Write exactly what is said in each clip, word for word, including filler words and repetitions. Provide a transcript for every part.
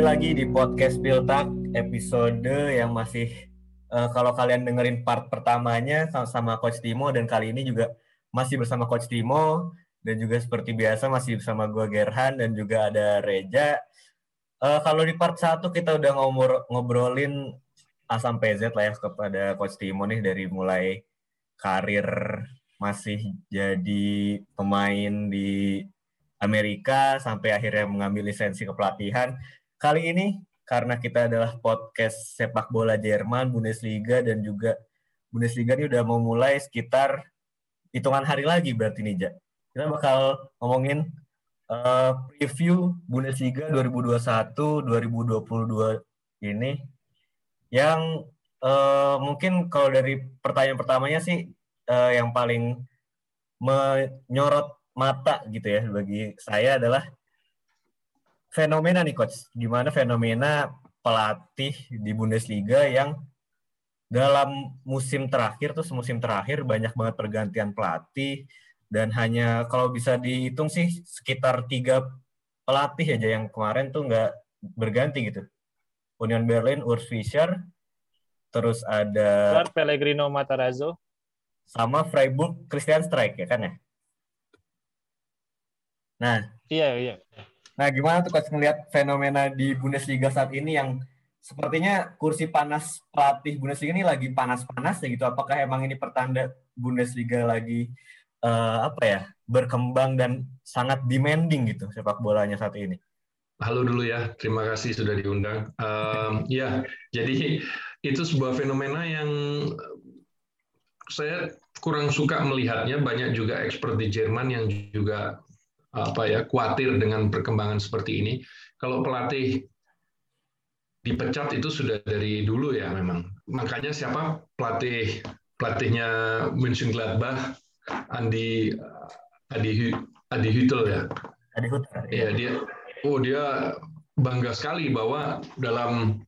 kembali lagi di podcast Piltak, episode yang masih uh, kalau kalian dengerin part pertamanya sama Coach Timo, dan kali ini juga masih bersama Coach Timo dan juga seperti biasa masih bersama gue Gerhan dan juga ada Reja. Uh, kalau di part satu kita udah ngomor, ngobrolin A sampai Z lah ya kepada Coach Timo nih, dari mulai karir masih jadi pemain di Amerika sampai akhirnya mengambil lisensi kepelatihan. Kali ini karena kita adalah podcast sepak bola Jerman, Bundesliga, dan juga Bundesliga ini udah mau mulai sekitar hitungan hari lagi berarti nih, Ja. Kita bakal ngomongin uh, preview Bundesliga dua ribu dua puluh satu dua ribu dua puluh dua ini yang uh, mungkin kalau dari pertanyaan pertamanya sih uh, yang paling menyorot mata gitu ya bagi saya adalah fenomena nih Coach, gimana fenomena pelatih di Bundesliga yang dalam musim terakhir tuh musim terakhir banyak banget pergantian pelatih, dan hanya kalau bisa dihitung sih sekitar tiga pelatih aja yang kemarin tuh nggak berganti gitu. Union Berlin Urs Fischer, terus ada Pellegrino Matarazzo, sama Freiburg Christian Streich ya kan ya. Nah, iya iya. Nah, gimana tuh Coach melihat fenomena di Bundesliga saat ini yang sepertinya kursi panas pelatih Bundesliga ini lagi panas-panasnya gitu. Apakah emang ini pertanda Bundesliga lagi uh, apa ya, berkembang dan sangat demanding gitu sepak bolanya saat ini? Halo dulu ya, terima kasih sudah diundang. Um, ya, jadi itu sebuah fenomena yang saya kurang suka melihatnya. Banyak juga expert di Jerman yang juga apa ya, khawatir dengan perkembangan seperti ini. Kalau pelatih dipecat itu sudah dari dulu ya memang. Makanya siapa pelatih pelatihnya Mönchengladbach, Andi Adi Adi Hüttel ya. Adi Hüttel. Ya dia, oh dia bangga sekali bahwa dalam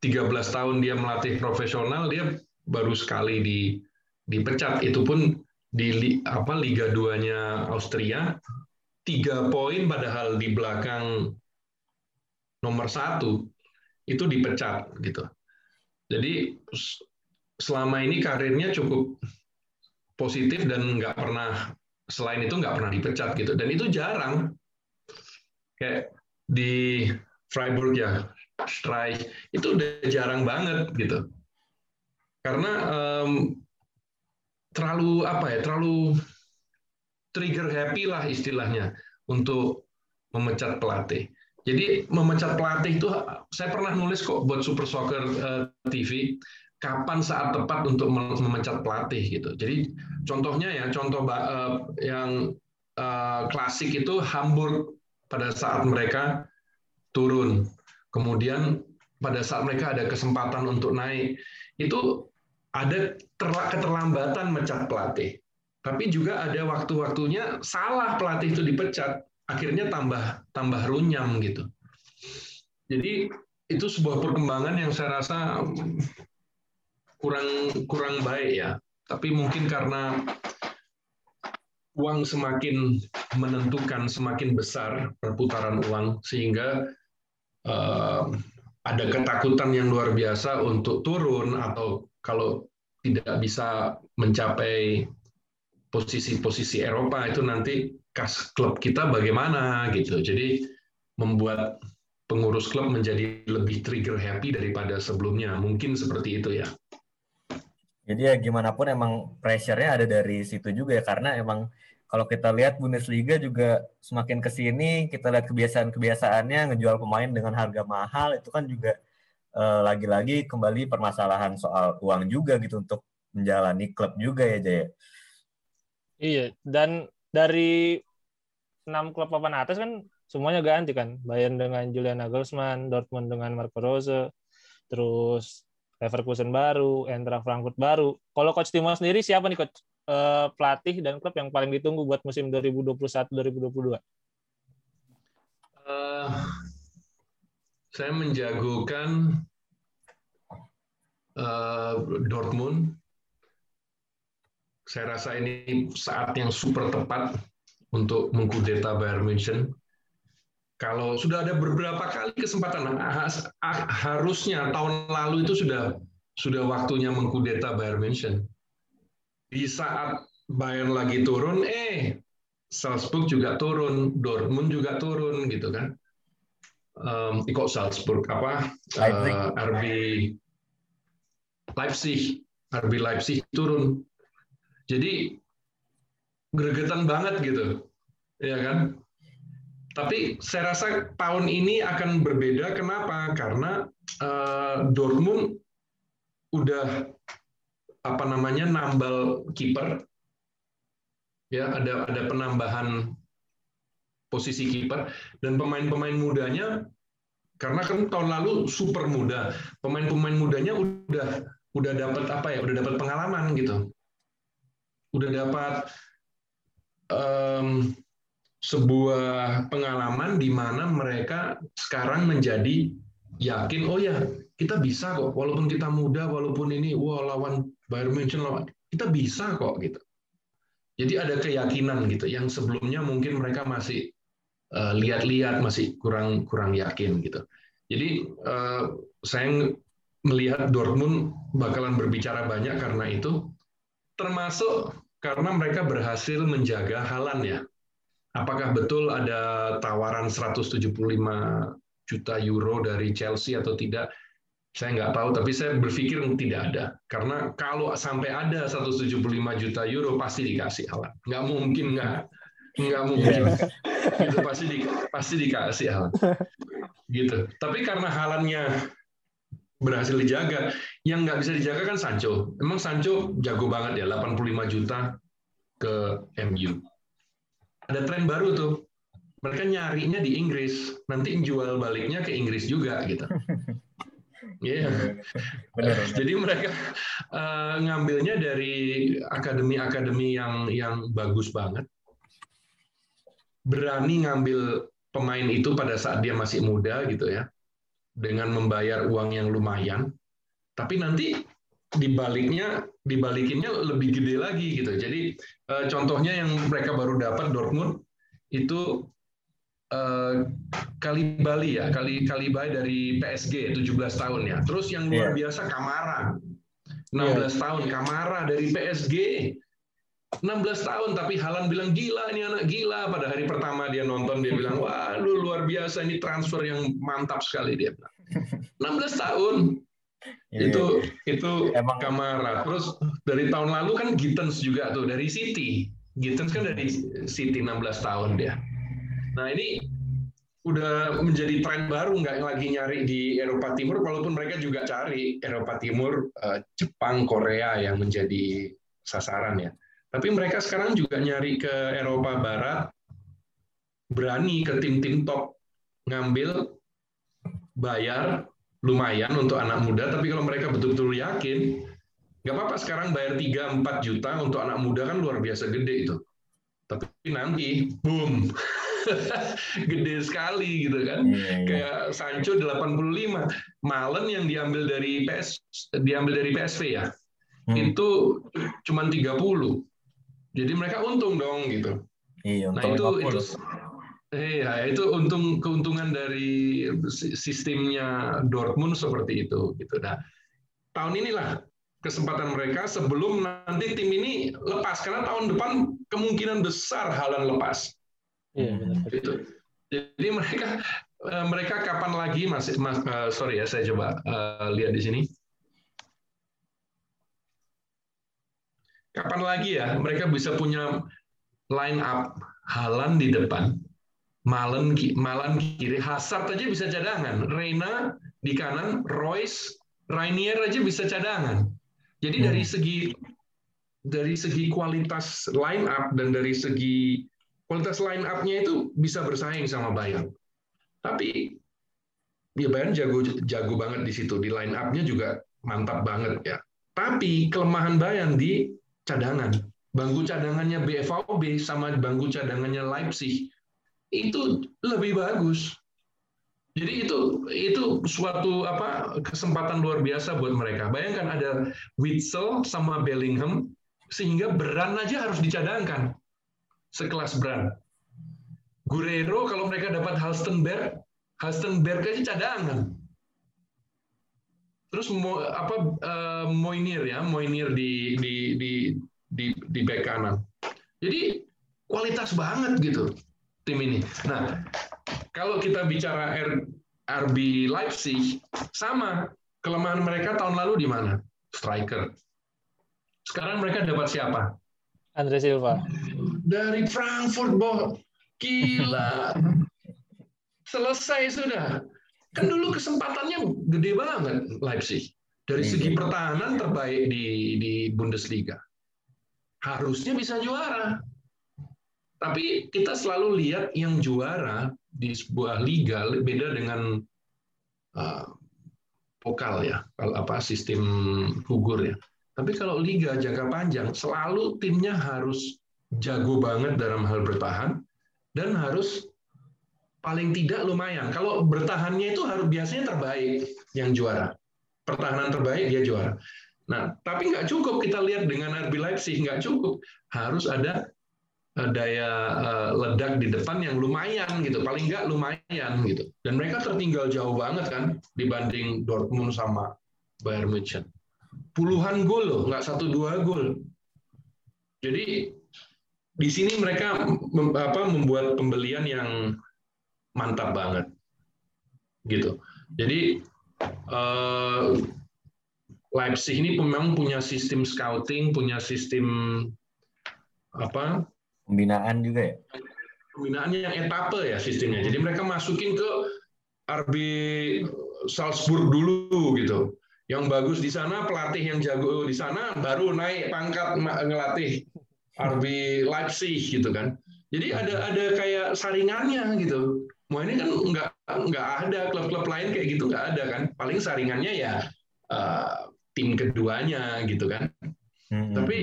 tiga belas tahun dia melatih profesional, dia baru sekali di dipecat. Itu pun di apa Liga dua-nya Austria. Tiga poin padahal di belakang nomor satu itu dipecat gitu. Jadi selama ini karirnya cukup positif dan nggak pernah selain itu nggak pernah dipecat gitu. Dan itu jarang. Kayak di Freiburg ya, Streich itu udah jarang banget gitu. Karena um, terlalu apa ya, terlalu trigger happy lah istilahnya untuk memecat pelatih. Jadi memecat pelatih itu saya pernah nulis kok buat Super Soccer T V, kapan saat tepat untuk memecat pelatih gitu. Jadi contohnya ya, contoh yang klasik itu Hamburg pada saat mereka turun. Kemudian pada saat mereka ada kesempatan untuk naik, itu ada keterlambatan mecat pelatih. Tapi juga ada waktu-waktunya salah pelatih itu dipecat, akhirnya tambah tambah runyam gitu. Jadi itu sebuah perkembangan yang saya rasa kurang kurang baik ya. Tapi mungkin karena uang semakin menentukan, semakin besar perputaran uang, sehingga eh, ada ketakutan yang luar biasa untuk turun, atau kalau tidak bisa mencapai posisi-posisi Eropa itu nanti kas klub kita bagaimana gitu. Jadi membuat pengurus klub menjadi lebih trigger happy daripada sebelumnya. Mungkin seperti itu ya. Jadi ya gimana pun emang pressure-nya ada dari situ juga ya, karena emang kalau kita lihat Bundesliga juga semakin ke sini kita lihat kebiasaan-kebiasaannya ngejual pemain dengan harga mahal, itu kan juga eh, lagi-lagi kembali permasalahan soal uang juga gitu untuk menjalani klub juga ya, Jaya. Iya, dan dari enam klub papan atas kan semuanya ganti kan. Bayern dengan Julian Nagelsmann, Dortmund dengan Marco Rose, terus Leverkusen baru, Eintracht Frankfurt baru. Kalau Coach Timo sendiri siapa nih Coach eh, pelatih dan klub yang paling ditunggu buat musim dua ribu dua puluh satu dua ribu dua puluh dua? Uh, saya menjagokan uh, Dortmund. Saya rasa ini saat yang super tepat untuk mengkudeta Bayern Munchen. Kalau sudah ada beberapa kali kesempatan, harusnya tahun lalu itu sudah sudah waktunya mengkudeta Bayern München. Di saat Bayern lagi turun, eh Salzburg juga turun, Dortmund juga turun, gitu kan? Um, ikut Salzburg apa? Uh, R B Leipzig, R B Leipzig turun. Jadi gregetan banget gitu, ya kan? Tapi saya rasa tahun ini akan berbeda. Kenapa? Karena uh, Dortmund udah apa namanya nambal kiper, ya ada ada penambahan posisi kiper dan pemain-pemain mudanya karena kan tahun lalu super muda, pemain-pemain mudanya udah udah dapat apa ya, udah dapat pengalaman gitu, udah dapat um, sebuah pengalaman di mana mereka sekarang menjadi yakin, oh ya kita bisa kok, walaupun kita muda, walaupun ini wah lawan Bayern München lawan kita bisa kok gitu. Jadi ada keyakinan gitu yang sebelumnya mungkin mereka masih uh, lihat-lihat, masih kurang kurang yakin gitu. Jadi uh, saya melihat Dortmund bakalan berbicara banyak karena itu, termasuk karena mereka berhasil menjaga Haaland ya. Apakah betul ada tawaran seratus tujuh puluh lima juta euro dari Chelsea atau tidak? Saya nggak tahu, tapi saya berpikir tidak ada. Karena kalau sampai ada seratus tujuh puluh lima juta euro, pasti dikasih Haaland. Nggak mungkin, nggak. Nggak mungkin. Gitu, pasti, di, pasti dikasih Haaland. Gitu. Tapi karena Haalandnya berhasil dijaga, yang nggak bisa dijaga kan Sancho. Emang Sancho jago banget ya, delapan puluh lima juta ke M U. Ada tren baru tuh, mereka nyarinya di Inggris, nanti jual baliknya ke Inggris juga gitu. Iya. Yeah. Benar, benar. Jadi mereka uh, ngambilnya dari akademi-akademi yang yang bagus banget, berani ngambil pemain itu pada saat dia masih muda gitu ya, dengan membayar uang yang lumayan, tapi nanti dibaliknya dibalikinnya lebih gede lagi gitu. Jadi eh, contohnya yang mereka baru dapat Dortmund itu eh, Kalibali ya, Kali Kalibali dari P S G tujuh belas tahun ya. Terus yang luar yeah. biasa Kamara. enam belas yeah. tahun Kamara dari P S G. enam belas tahun tapi Haaland bilang gila, ini anak gila. Pada hari pertama dia nonton dia bilang, "Wah, lu luar biasa, ini transfer yang mantap sekali," dia bilang. enam belas tahun. Yeah. Itu itu emang Kamara. Terus dari tahun lalu kan Githens juga tuh dari City. Githens kan dari City enam belas tahun dia. Nah, ini udah menjadi tren baru, nggak lagi nyari di Eropa Timur walaupun mereka juga cari Eropa Timur, Jepang, Korea yang menjadi sasaran ya. Tapi mereka sekarang juga nyari ke Eropa Barat, berani ke tim-tim top ngambil, bayar lumayan untuk anak muda, tapi kalau mereka betul-betul yakin, nggak apa-apa sekarang bayar tiga empat juta untuk anak muda kan luar biasa gede itu. Tapi nanti, boom, gede sekali gitu kan. Yeah, yeah. Kayak Sancho delapan puluh lima, Malen yang diambil dari P S, diambil dari P S V ya, hmm. itu cuma tiga puluh. Jadi mereka untung dong gitu. Yeah, nah itu itu. Iya, itu untung keuntungan dari sistemnya Dortmund seperti itu gitu. Nah, tahun inilah kesempatan mereka sebelum nanti tim ini lepas karena tahun depan kemungkinan besar Haaland lepas. Iya, benar. Gitu. Jadi mereka mereka kapan lagi masih mas, uh, sorry ya saya coba uh, lihat di sini. Kapan lagi ya mereka bisa punya line up Haaland di depan? Malen, Malen kiri, Hazard aja bisa cadangan, Reina di kanan, Royce, Reinier aja bisa cadangan. Jadi hmm. dari segi dari segi kualitas line up dan dari segi kualitas line up-nya itu bisa bersaing sama Bayern. Tapi ya Bayern jago jago banget di situ, di line up-nya juga mantap banget ya. Tapi kelemahan Bayern di cadangan, bangku cadangannya B V B sama bangku cadangannya Leipzig itu lebih bagus. Jadi itu itu suatu apa kesempatan luar biasa buat mereka. Bayangkan ada Witsel sama Bellingham sehingga Brand aja harus dicadangkan. Sekelas Brand. Guerreiro kalau mereka dapat Halstenberg, Halstenberg aja cadangan. Terus Mo, apa uh, Moenir ya, Moenir di di di di, di bek kanan. Jadi kualitas banget gitu tim ini. Nah, kalau kita bicara R B Leipzig, sama kelemahan mereka tahun lalu di mana? Striker. Sekarang mereka dapat siapa? Andre Silva. Dari Frankfurt, boh. Gila. Selesai sudah. Kan dulu kesempatannya gede banget Leipzig. Dari segi pertahanan terbaik di, di Bundesliga. Harusnya bisa juara. Tapi kita selalu lihat yang juara di sebuah liga beda dengan uh, pokal ya, kalau apa sistem gugur ya. Tapi kalau liga jangka panjang selalu timnya harus jago banget dalam hal bertahan dan harus paling tidak lumayan. Kalau bertahannya itu harus biasanya terbaik yang juara. Pertahanan terbaik dia juara. Nah, tapi nggak cukup kita lihat dengan R B Leipzig, nggak cukup. Harus ada daya ledak di depan yang lumayan gitu, paling nggak lumayan gitu. Dan mereka tertinggal jauh banget kan dibanding Dortmund sama Bayern Munich. Puluhan gol loh, nggak satu dua gol. Jadi di sini mereka mem- apa, membuat pembelian yang mantap banget gitu. Jadi eh, Leipzig ini memang punya sistem scouting, punya sistem apa pembinaan juga ya, pembinaannya yang etape ya sistemnya. Jadi mereka masukin ke R B Salzburg dulu gitu, yang bagus di sana, pelatih yang jago di sana, baru naik pangkat ngelatih R B Leipzig gitu kan. Jadi ada ada kayak saringannya gitu. Mau ini kan nggak nggak ada klub-klub lain kayak gitu, nggak ada kan. Paling saringannya ya uh, tim keduanya gitu kan. Mm-hmm. Tapi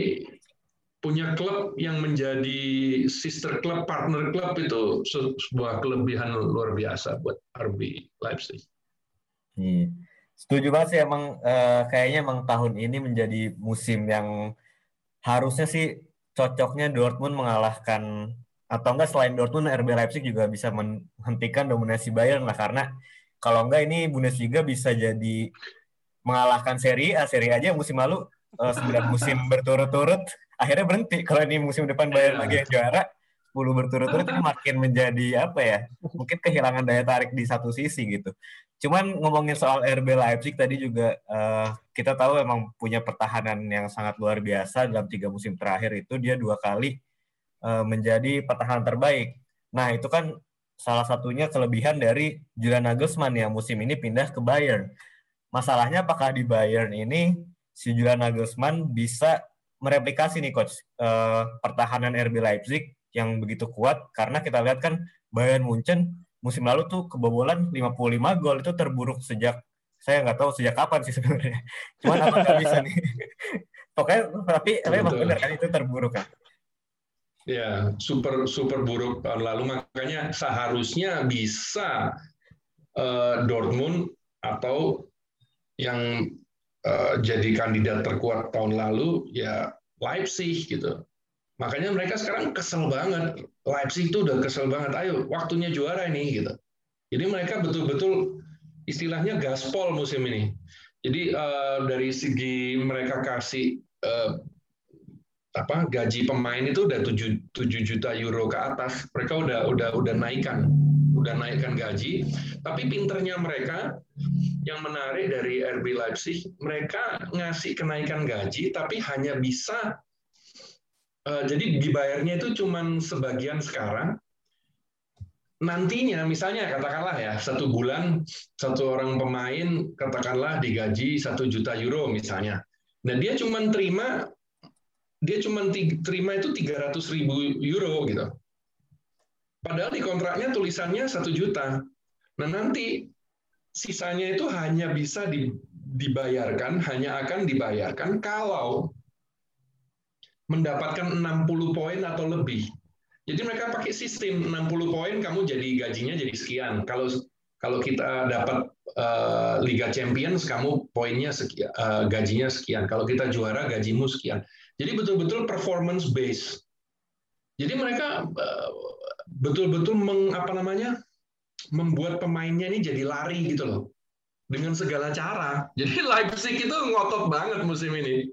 punya klub yang menjadi sister klub, partner klub itu sebuah kelebihan luar biasa buat R B Leipzig. Hmm. Setuju banget sih, emang uh, kayaknya emang tahun ini menjadi musim yang harusnya sih cocoknya Dortmund mengalahkan, atau enggak selain Dortmund, R B Leipzig juga bisa menghentikan dominasi Bayern lah, karena kalau enggak ini Bundesliga bisa jadi mengalahkan Serie A. Serie A aja musim lalu sembilan musim berturut-turut akhirnya berhenti. Kalau ini musim depan Bayern lagi yang juara sepuluh berturut-turut, itu makin menjadi apa ya, mungkin kehilangan daya tarik di satu sisi gitu. Cuman ngomongin soal R B Leipzig tadi juga, uh, kita tahu emang punya pertahanan yang sangat luar biasa. Dalam tiga musim terakhir itu dia dua kali menjadi pertahanan terbaik. Nah, itu kan salah satunya kelebihan dari Julian Nagelsmann yang musim ini pindah ke Bayern. Masalahnya apakah di Bayern ini si Julian Nagelsmann bisa mereplikasi nih coach eh, pertahanan R B Leipzig yang begitu kuat, karena kita lihat kan Bayern Munchen musim lalu tuh kebobolan lima puluh lima gol, itu terburuk sejak, saya nggak tahu sejak kapan sih sebenarnya. Cuman apakah bisa nih? Pokoknya tapi emang benar kan itu terburuk kan. Ya, super super buruk tahun lalu, makanya seharusnya bisa eh, Dortmund atau yang eh, jadi kandidat terkuat tahun lalu ya Leipzig gitu. Makanya mereka sekarang kesel banget. Leipzig itu udah kesel banget. Ayo, waktunya juara ini gitu. Jadi mereka betul-betul istilahnya gaspol musim ini. Jadi eh, dari segi mereka kasih eh, apa gaji pemain itu udah tujuh juta euro ke atas, mereka udah udah udah naikkan udah naikkan gaji. Tapi pinternya mereka, yang menarik dari R B Leipzig, mereka ngasih kenaikan gaji tapi hanya bisa uh, jadi dibayarnya itu cuman sebagian sekarang, nantinya misalnya katakanlah ya satu bulan satu orang pemain katakanlah digaji satu juta euro misalnya, dan dia cuman terima dia cuma terima itu tiga ratus ribu euro gitu. Padahal di kontraknya tulisannya satu juta. Nah, nanti sisanya itu hanya bisa dibayarkan, hanya akan dibayarkan kalau mendapatkan enam puluh poin atau lebih. Jadi mereka pakai sistem enam puluh poin kamu jadi gajinya jadi sekian. Kalau kalau kita dapat uh, Liga Champions kamu poinnya sekian, uh, gajinya sekian. Kalau kita juara gajimu sekian. Jadi betul-betul performance based. Jadi mereka betul-betul meng, apa namanya, membuat pemainnya ini jadi lari gitu loh. Dengan segala cara. Jadi Leipzig itu ngotot banget musim ini.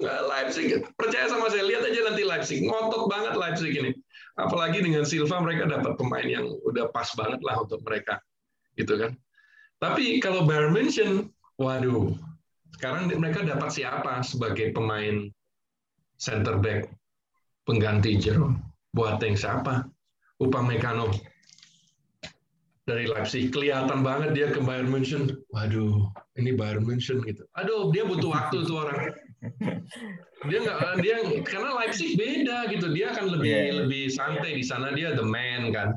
Leipzig, percaya sama saya, lihat aja nanti Leipzig. Ngotot banget Leipzig ini. Apalagi dengan Silva, mereka dapat pemain yang udah pas banget lah untuk mereka. Gitu kan. Tapi kalau Bayern München, waduh. Sekarang mereka dapat siapa sebagai pemain center back pengganti Jerome Boateng? Siapa? Upamecano dari Leipzig, kelihatan banget dia ke Bayern München. Waduh, ini Bayern München gitu. Aduh, dia butuh waktu tuh orang. Dia nggak, dia karena Leipzig beda gitu. Dia akan lebih yeah. lebih santai di sana, dia the man kan.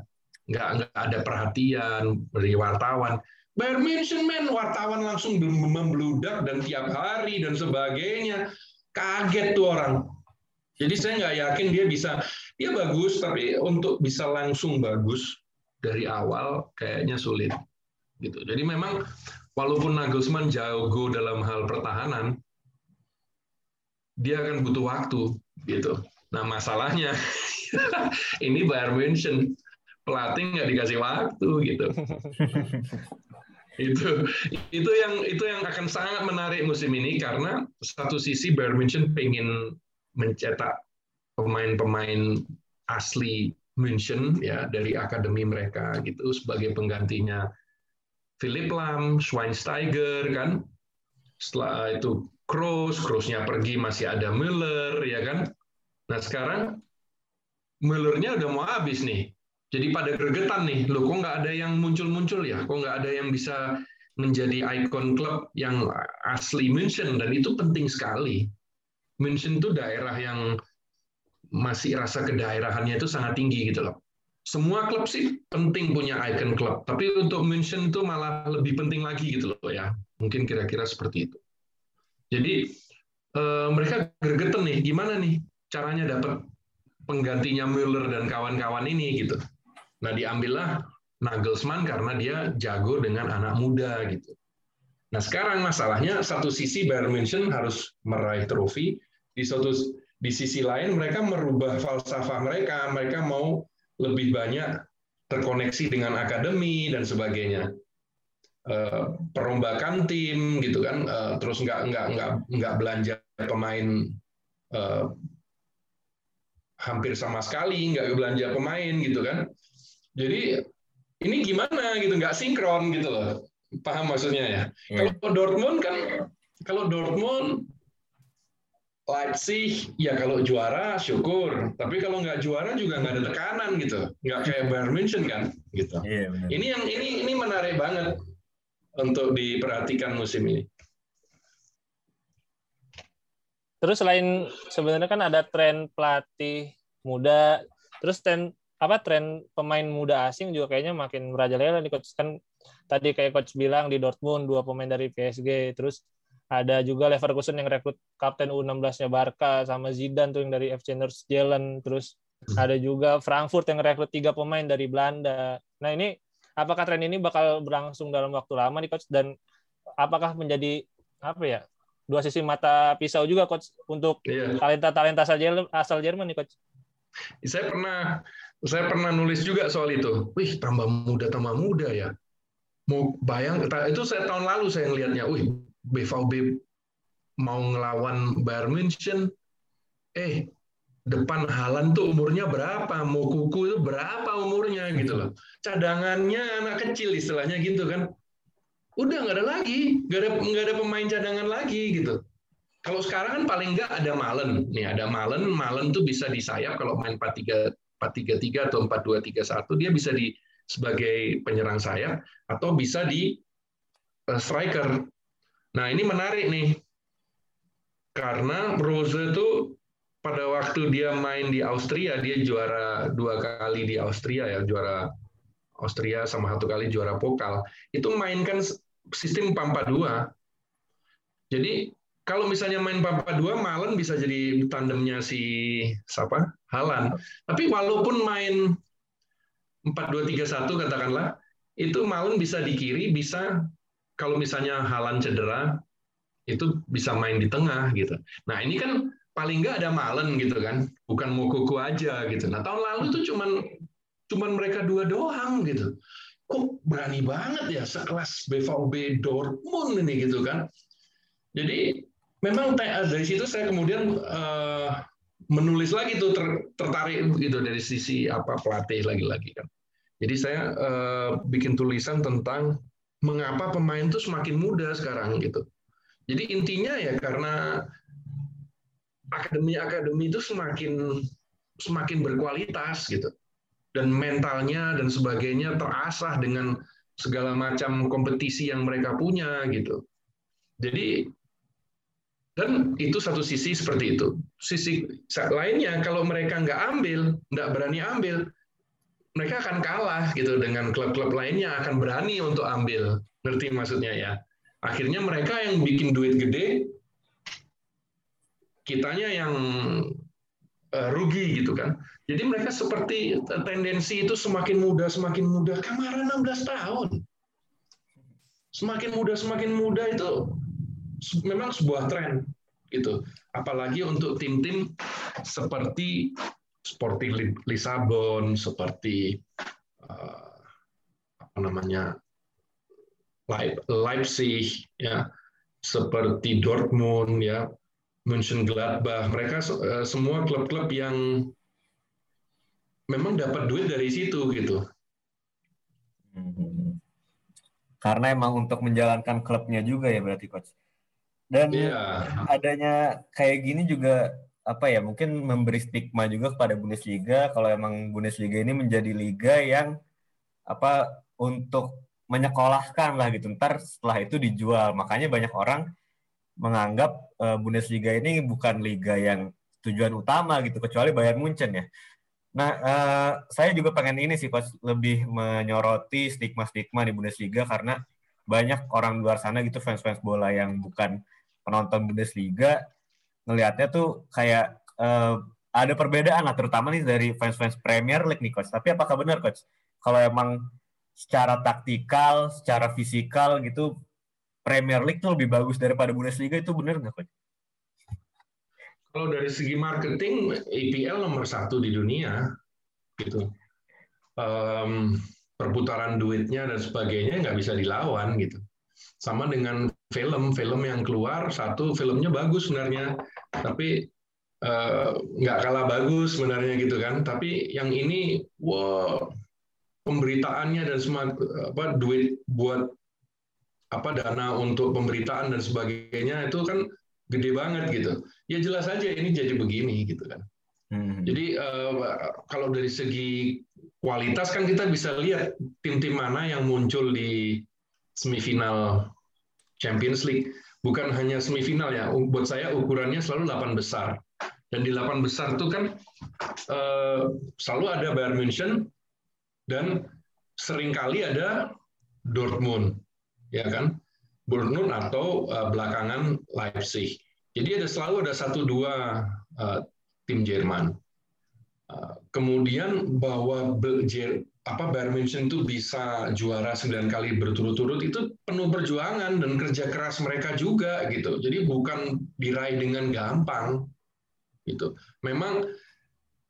Nggak nggak ada perhatian dari wartawan. Bayern München men, wartawan langsung membludak dan tiap hari dan sebagainya. Kaget tuh orang. Jadi saya nggak yakin dia bisa. Dia bagus, tapi untuk bisa langsung bagus dari awal kayaknya sulit. Gitu. Jadi memang walaupun Nagelsmann jago dalam hal pertahanan, dia akan butuh waktu. Gitu. Nah masalahnya ini Bayern München pelatih nggak dikasih waktu gitu. Itu itu yang itu yang akan sangat menarik musim ini, karena satu sisi Bayern München pengen mencetak pemain-pemain asli München ya dari akademi mereka gitu sebagai penggantinya Philipp Lahm, Schweinsteiger kan. Setelah itu Kroos, Kroosnya pergi masih ada Müller ya kan. Nah sekarang Müllernya udah mau habis nih. Jadi pada gregetan nih, loh kok nggak ada yang muncul-muncul ya, kok nggak ada yang bisa menjadi ikon klub yang asli München, dan itu penting sekali. München itu daerah yang masih rasa kedaerahannya itu sangat tinggi gitu loh. Semua klub sih penting punya ikon klub, tapi untuk München itu malah lebih penting lagi gitu loh ya. Mungkin kira-kira seperti itu. Jadi eh, mereka gregetan nih, gimana nih caranya dapat penggantinya Müller dan kawan-kawan ini gitu. Nah, diambillah Nagelsmann karena dia jago dengan anak muda gitu. Nah, sekarang masalahnya satu sisi Bayern München harus meraih trofi, di satu di sisi lain mereka merubah falsafah mereka, mereka mau lebih banyak terkoneksi dengan akademi dan sebagainya. Uh, perombakan tim gitu kan, uh, terus nggak nggak nggak nggak belanja pemain uh, hampir sama sekali, nggak belanja pemain gitu kan. Jadi ini gimana gitu, nggak sinkron gitu loh. Paham maksudnya ya. Hmm. Kalau Dortmund kan, kalau Dortmund, Leipzig, ya kalau juara syukur. Tapi kalau nggak juara juga nggak ada tekanan gitu. Nggak kayak Bayern München kan gitu. Yeah, ini yang ini ini menarik banget untuk diperhatikan musim ini. Terus selain sebenarnya kan ada tren pelatih muda, terus tren apa tren pemain muda asing juga kayaknya makin merajalela nih coach. Kan tadi kayak coach bilang di Dortmund dua pemain dari P S G, terus ada juga Leverkusen yang rekrut kapten U enam belas-nya Barca sama Zidane tuh yang dari F C Neuchâtel, terus ada juga Frankfurt yang rekrut tiga pemain dari Belanda. Nah ini apakah tren ini bakal berlangsung dalam waktu lama nih coach, dan apakah menjadi apa ya? Dua sisi mata pisau juga, coach, untuk iya. talenta-talenta asal Jerman nih, coach. Saya pernah, saya pernah nulis juga soal itu. Wih, tambah muda, tambah muda ya. Mau bayang, itu saya tahun lalu saya ngelihatnya. Wih, B V B mau ngelawan Bayern München. Eh, depan Haaland tuh umurnya berapa? Moukoko itu berapa umurnya gitu loh. Cadangannya anak kecil istilahnya gitu kan. Udah nggak ada lagi, nggak ada nggak ada pemain cadangan lagi gitu. Kalau sekarang kan paling nggak ada Malen nih, ada Malen, Malen tuh bisa di sayap kalau main empat tiga tiga atau empat dua tiga satu, dia bisa di sebagai penyerang sayap atau bisa di uh, striker. Nah ini menarik nih, karena Rose tuh pada waktu dia main di Austria, dia juara dua kali di Austria ya, juara Austria sama satu kali juara Pokal, itu mainkan sistem empat empat dua. Jadi kalau misalnya main empat empat dua, Malen bisa jadi tandemnya si siapa? Haaland. Tapi walaupun main empat dua tiga satu katakanlah, itu Malen bisa di kiri, bisa kalau misalnya Haaland cedera, itu bisa main di tengah gitu. Nah, ini kan paling nggak ada Malen gitu kan, bukan Moukoko aja gitu. Nah, tahun lalu itu cuman cuman mereka dua doang gitu. Kok berani banget ya sekelas B V B Dortmund ini gitu kan. Jadi memang dari situ saya kemudian uh, menulis lagi tuh ter, tertarik gitu dari sisi apa pelatih lagi-lagi kan. Jadi saya uh, bikin tulisan tentang mengapa pemain tuh semakin muda sekarang gitu. Jadi intinya ya karena akademi-akademi itu semakin semakin berkualitas gitu. Dan mentalnya dan sebagainya terasah dengan segala macam kompetisi yang mereka punya gitu. Jadi dan itu satu sisi seperti itu. Sisi lainnya kalau mereka nggak ambil, nggak berani ambil, mereka akan kalah gitu dengan klub-klub lainnya akan berani untuk ambil. Ngerti maksudnya ya? Akhirnya mereka yang bikin duit gede, kitanya yang rugi gitu kan. Jadi mereka seperti tendensi itu semakin muda semakin muda. Kamara enam belas tahun. Semakin muda semakin muda itu memang sebuah tren gitu. Apalagi untuk tim-tim seperti Sporting Lisabon, seperti uh, apa namanya? Leipzig ya, seperti Dortmund ya. Mönchengladbach, mereka semua klub-klub yang memang dapat duit dari situ gitu. Karena emang untuk menjalankan klubnya juga ya berarti coach. Dan yeah. adanya kayak gini juga apa ya mungkin memberi stigma juga kepada Bundesliga kalau emang Bundesliga ini menjadi liga yang apa untuk menyekolahkan lah gitu. Ntar setelah itu dijual, makanya banyak orang menganggap Bundesliga ini bukan liga yang tujuan utama gitu, kecuali Bayern Munchen ya. Nah, eh, saya juga pengen ini sih Coach, lebih menyoroti stigma-stigma di Bundesliga karena banyak orang luar sana gitu, fans-fans bola yang bukan penonton Bundesliga, ngelihatnya tuh kayak eh, ada perbedaan lah, terutama nih dari fans-fans Premier League nih Coach. Tapi apakah benar Coach? Kalau emang secara taktikal, secara fisikal gitu, Premier League tuh lebih bagus daripada Bundesliga, itu benar nggak, Coach? Kalau dari segi marketing, E P L nomor satu di dunia, gitu. Um, perputaran duitnya dan sebagainya nggak bisa dilawan, gitu. Sama dengan film, film yang keluar satu filmnya bagus sebenarnya, tapi uh, nggak kalah bagus sebenarnya gitu kan. Tapi yang ini, wow, pemberitaannya dan semua apa duit buat apa dana untuk pemberitaan dan sebagainya itu kan gede banget gitu. Ya jelas aja ini jadi begini gitu kan. Hmm. Jadi eh, kalau dari segi kualitas kan kita bisa lihat tim-tim mana yang muncul di semifinal Champions League. Bukan hanya semifinal ya. Buat saya ukurannya selalu delapan besar. Dan di delapan besar itu kan eh, selalu ada Bayern München dan seringkali ada Dortmund. Ya kan, Dortmund atau uh, belakangan Leipzig. Jadi ada selalu ada satu dua uh, tim Jerman. Uh, kemudian bahwa Belgier, apa Bayern München itu bisa juara sembilan kali berturut-turut itu penuh perjuangan dan kerja keras mereka juga gitu. Jadi bukan diraih dengan gampang gitu. Memang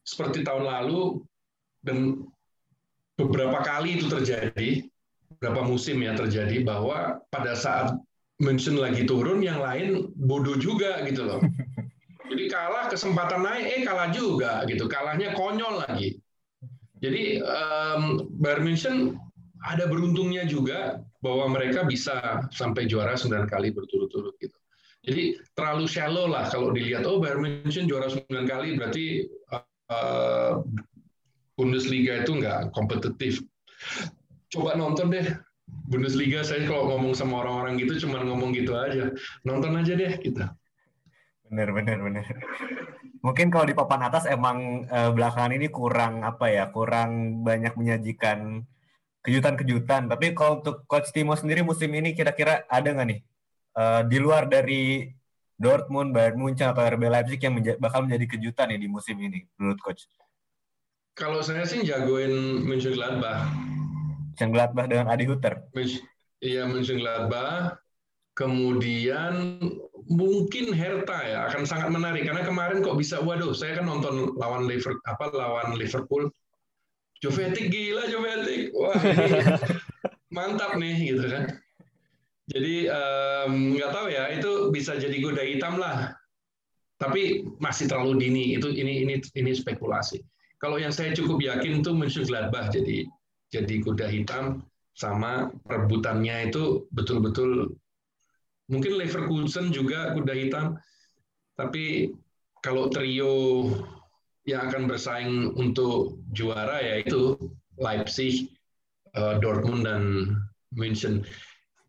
seperti tahun lalu dan beberapa kali itu terjadi. Berapa musim ya terjadi bahwa pada saat München lagi turun, yang lain bodoh juga gitu loh. Jadi kalah kesempatan naik, eh kalah juga gitu. Kalahnya konyol lagi. Jadi um, Bayern München ada beruntungnya juga bahwa mereka bisa sampai juara sembilan kali berturut-turut gitu. Jadi terlalu shallow lah kalau dilihat, oh Bayern München juara sembilan kali berarti uh, Bundesliga itu nggak kompetitif. Coba nonton deh Bundesliga, saya kalau ngomong sama orang-orang gitu cuma ngomong gitu aja. Nonton aja deh kita. Bener, bener, bener. Mungkin kalau di papan atas emang eh, belakangan ini kurang apa ya, kurang banyak menyajikan kejutan-kejutan. Tapi kalau untuk Coach Timo sendiri musim ini kira-kira ada nggak nih? Eh, di luar dari Dortmund, Bayern Munchen, atau R B Leipzig yang menja- bakal menjadi kejutan ya di musim ini menurut Coach? Kalau saya sih jagoin Mönchengladbach. Mönchengladbach dengan Adi Hüttel. Iya, Mönchengladbach. Kemudian mungkin Hertha ya akan sangat menarik karena kemarin kok bisa waduh, saya kan nonton lawan Liverpool, apa lawan Liverpool Jovetic gila, Jovetic. Wah, ini mantap nih gitu kan. Jadi nggak um, tahu ya, itu bisa jadi kuda hitam lah. Tapi masih terlalu dini. Itu ini ini ini spekulasi. Kalau yang saya cukup yakin itu Mönchengladbach jadi jadi kuda hitam, sama perebutannya itu betul-betul mungkin Leverkusen juga kuda hitam. Tapi kalau trio yang akan bersaing untuk juara yaitu Leipzig, Dortmund dan München.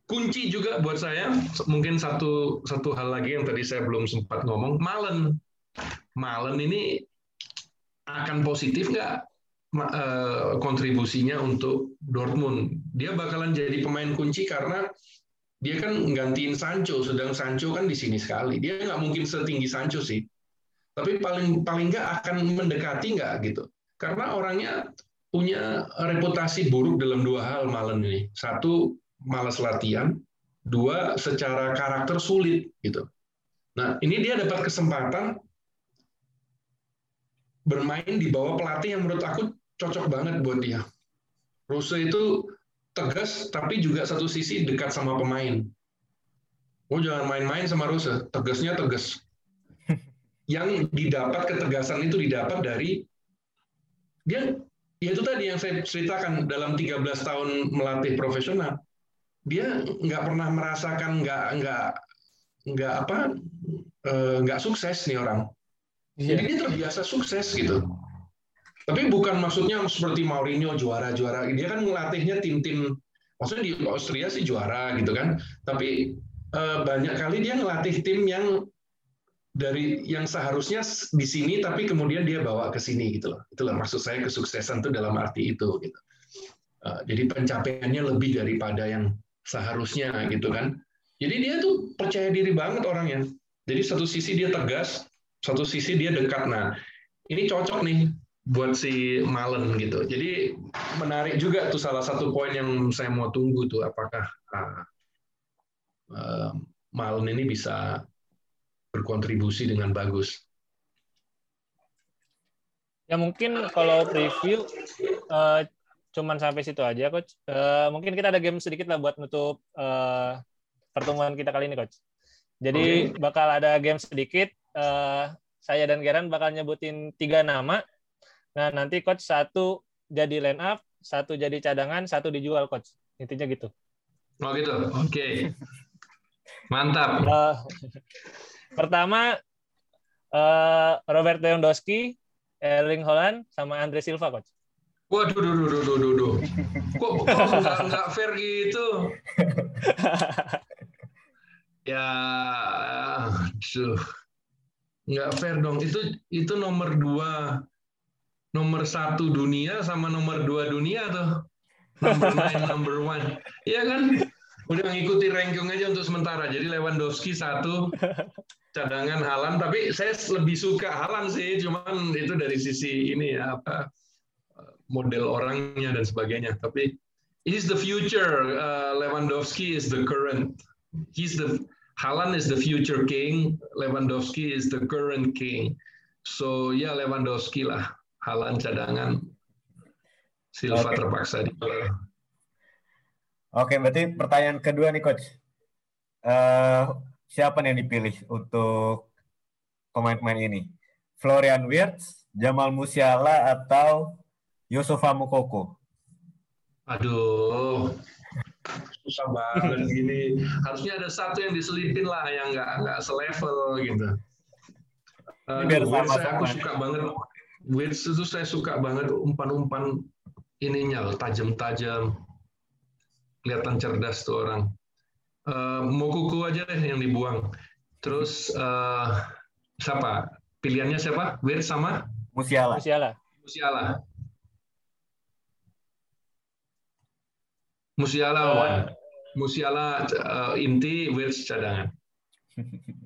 Kunci juga buat saya, mungkin satu satu hal lagi yang tadi saya belum sempat ngomong, Malen. Malen ini akan positif nggak kontribusinya untuk Dortmund? Dia bakalan jadi pemain kunci karena dia kan nggantiin Sancho, sedang Sancho kan di sini sekali. Dia nggak mungkin setinggi Sancho sih, tapi paling paling nggak akan mendekati nggak gitu. Karena orangnya punya reputasi buruk dalam dua hal Malen ini. Satu, malas latihan, dua secara karakter sulit gitu. Nah, ini dia dapat kesempatan bermain di bawah pelatih yang menurut aku cocok banget buat dia. Rose itu tegas tapi juga satu sisi dekat sama pemain. Oh, jangan main-main sama Rose, tegasnya tegas. Yang didapat ketegasan itu didapat dari dia, ya itu tadi yang saya ceritakan, dalam tiga belas tahun melatih profesional. Dia nggak pernah merasakan nggak nggak nggak apa nggak sukses nih orang. Jadi dia terbiasa sukses gitu. Tapi bukan maksudnya seperti Mourinho juara-juara. Dia kan ngelatihnya tim-tim, maksudnya di Austria sih juara gitu kan. Tapi banyak kali dia ngelatih tim yang dari yang seharusnya di sini, tapi kemudian dia bawa ke sini gitu loh. Itulah maksud saya kesuksesan itu dalam arti itu gitu. Jadi pencapaiannya lebih daripada yang seharusnya gitu kan. Jadi dia tuh percaya diri banget orangnya. Jadi satu sisi dia tegas, satu sisi dia dekat. Nah, ini cocok nih buat si Malen gitu. Jadi menarik juga tuh, salah satu poin yang saya mau tunggu tuh, apakah uh, Malen ini bisa berkontribusi dengan bagus. Ya mungkin kalau preview uh, cuman sampai situ aja, Coach. Uh, mungkin kita ada game sedikit lah buat nutup uh, pertemuan kita kali ini, Coach. Jadi okay, bakal ada game sedikit. Uh, saya dan Gerhan bakal nyebutin tiga nama. Nah, nanti Coach satu jadi line up, satu jadi cadangan, satu dijual, Coach. Intinya gitu. Oh gitu, oke. Okay. Mantap. Uh, pertama, uh, Robert Lewandowski, Erling Haaland, sama Andre Silva, Coach. Waduh, duh, duh, duh, duh, duh. Kok, kok nggak, nggak fair gitu? Ya, duh. Nggak fair dong. Itu itu nomor dua, nomor satu dunia sama nomor dua dunia tuh. Number nine, number one. Iya kan? Udah ngikuti ranking aja untuk sementara. Jadi Lewandowski satu, cadangan Haaland. Tapi saya lebih suka Haaland sih. Cuman itu dari sisi ini ya, apa, model orangnya dan sebagainya. Tapi he's the future. Uh, Lewandowski is the current. He's the Haaland is the future king. Lewandowski is the current king. So ya yeah, Lewandowski lah. Haaland cadangan. Silva okay, terpaksa dijual. Oke, okay, berarti pertanyaan kedua nih, Coach. Uh, siapa yang dipilih untuk pemain-pemain ini? Florian Wirtz, Jamal Musiala, atau Youssoufa Moukoko? Aduh, susah banget gini. Harusnya ada satu yang diselipin lah, yang nggak nggak selevel gitu. Uh, Wirtz aku suka banget. Wirtz itu saya suka banget umpan-umpan ininya, tajam-tajam. Kelihatan cerdas tuh orang. Uh, Moukoko aja deh yang dibuang. Terus uh, siapa? Pilihannya siapa? Wirtz sama Musiala. Musiala. Musiala. Musiala lawan, uh, Musiala uh, inti, Wirtz cadangan.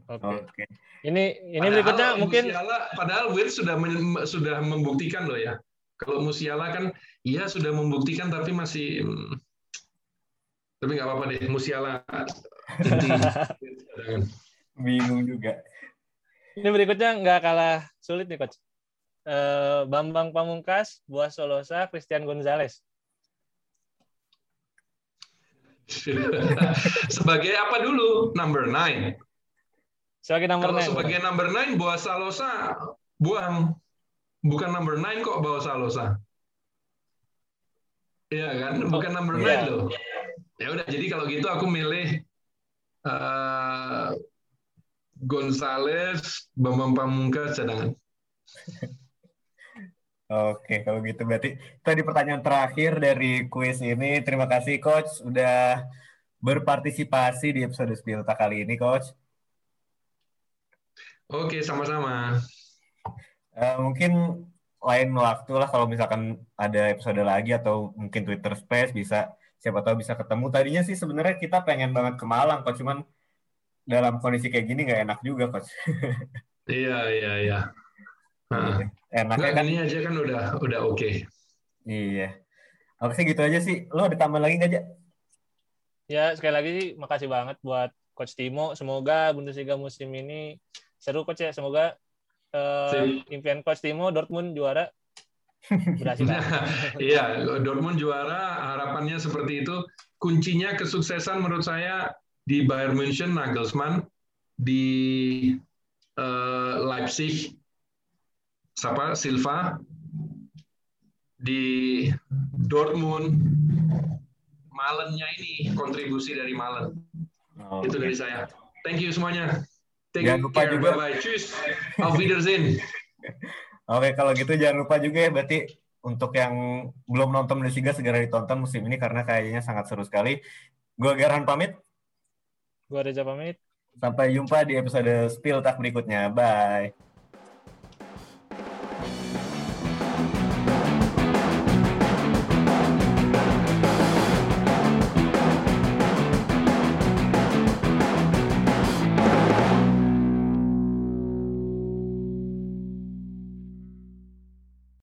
Oke. Okay. Ini ini padahal berikutnya mungkin Musiala, padahal Wirtz sudah men, sudah membuktikan loh ya. Kalau Musiala kan iya sudah membuktikan tapi masih hmm, tapi nggak apa-apa deh, Musiala inti Wirtz cadangan. Bingung juga. Ini berikutnya nggak kalah sulit nih, Coach. eh, Bambang Pamungkas, Boaz Solossa, Christian Gonzales. Sebagai apa dulu? Number nine. Sebagai number Kalau nine. Sebagai number nine, Boaz Solossa buang. Bukan number nine kok Boaz Solossa. Iya kan? Bukan oh, number nine yeah. loh. Ya udah, jadi kalau gitu aku milih uh, Gonzales, Bambang Pamungkas cadangan. Oke, kalau gitu berarti tadi pertanyaan terakhir dari kuis ini. Terima kasih Coach udah berpartisipasi di episode Piltak kali ini, Coach. Oke, sama-sama. Uh, mungkin lain waktu lah kalau misalkan ada episode lagi atau mungkin Twitter Space bisa, siapa tahu bisa ketemu. Tadinya sih sebenarnya kita pengen banget ke Malang, Coach, cuman dalam kondisi kayak gini nggak enak juga, Coach. Iya, iya, iya. Nah, enaknya kan ini aja kan udah udah oke. Okay. Iya. Oke sih gitu aja sih. Lo ada tambahan lagi nggak, Ja? Ya, sekali lagi sih makasih banget buat Coach Timo. Semoga Bundesliga musim ini seru, Coach, ya. Semoga eh, impian Coach Timo Dortmund juara. Berhasil. Iya, Dortmund juara, harapannya seperti itu. Kuncinya kesuksesan menurut saya di Bayern Munchen, Nagelsmann, di eh, Leipzig siapa? Silva, di Dortmund Malennya ini, kontribusi dari Malen. Oh, itu okay. Dari saya. Thank you semuanya. Thank jangan you lupa care. juga. Bye-bye. Tschüss. Auf Wiedersehen. Oke, okay, kalau gitu jangan lupa juga ya, berarti untuk yang belum nonton Bundesliga segera ditonton musim ini karena kayaknya sangat seru sekali. Gue Gerhan pamit. Gue Reza pamit. Sampai jumpa di episode Piltak berikutnya. Bye.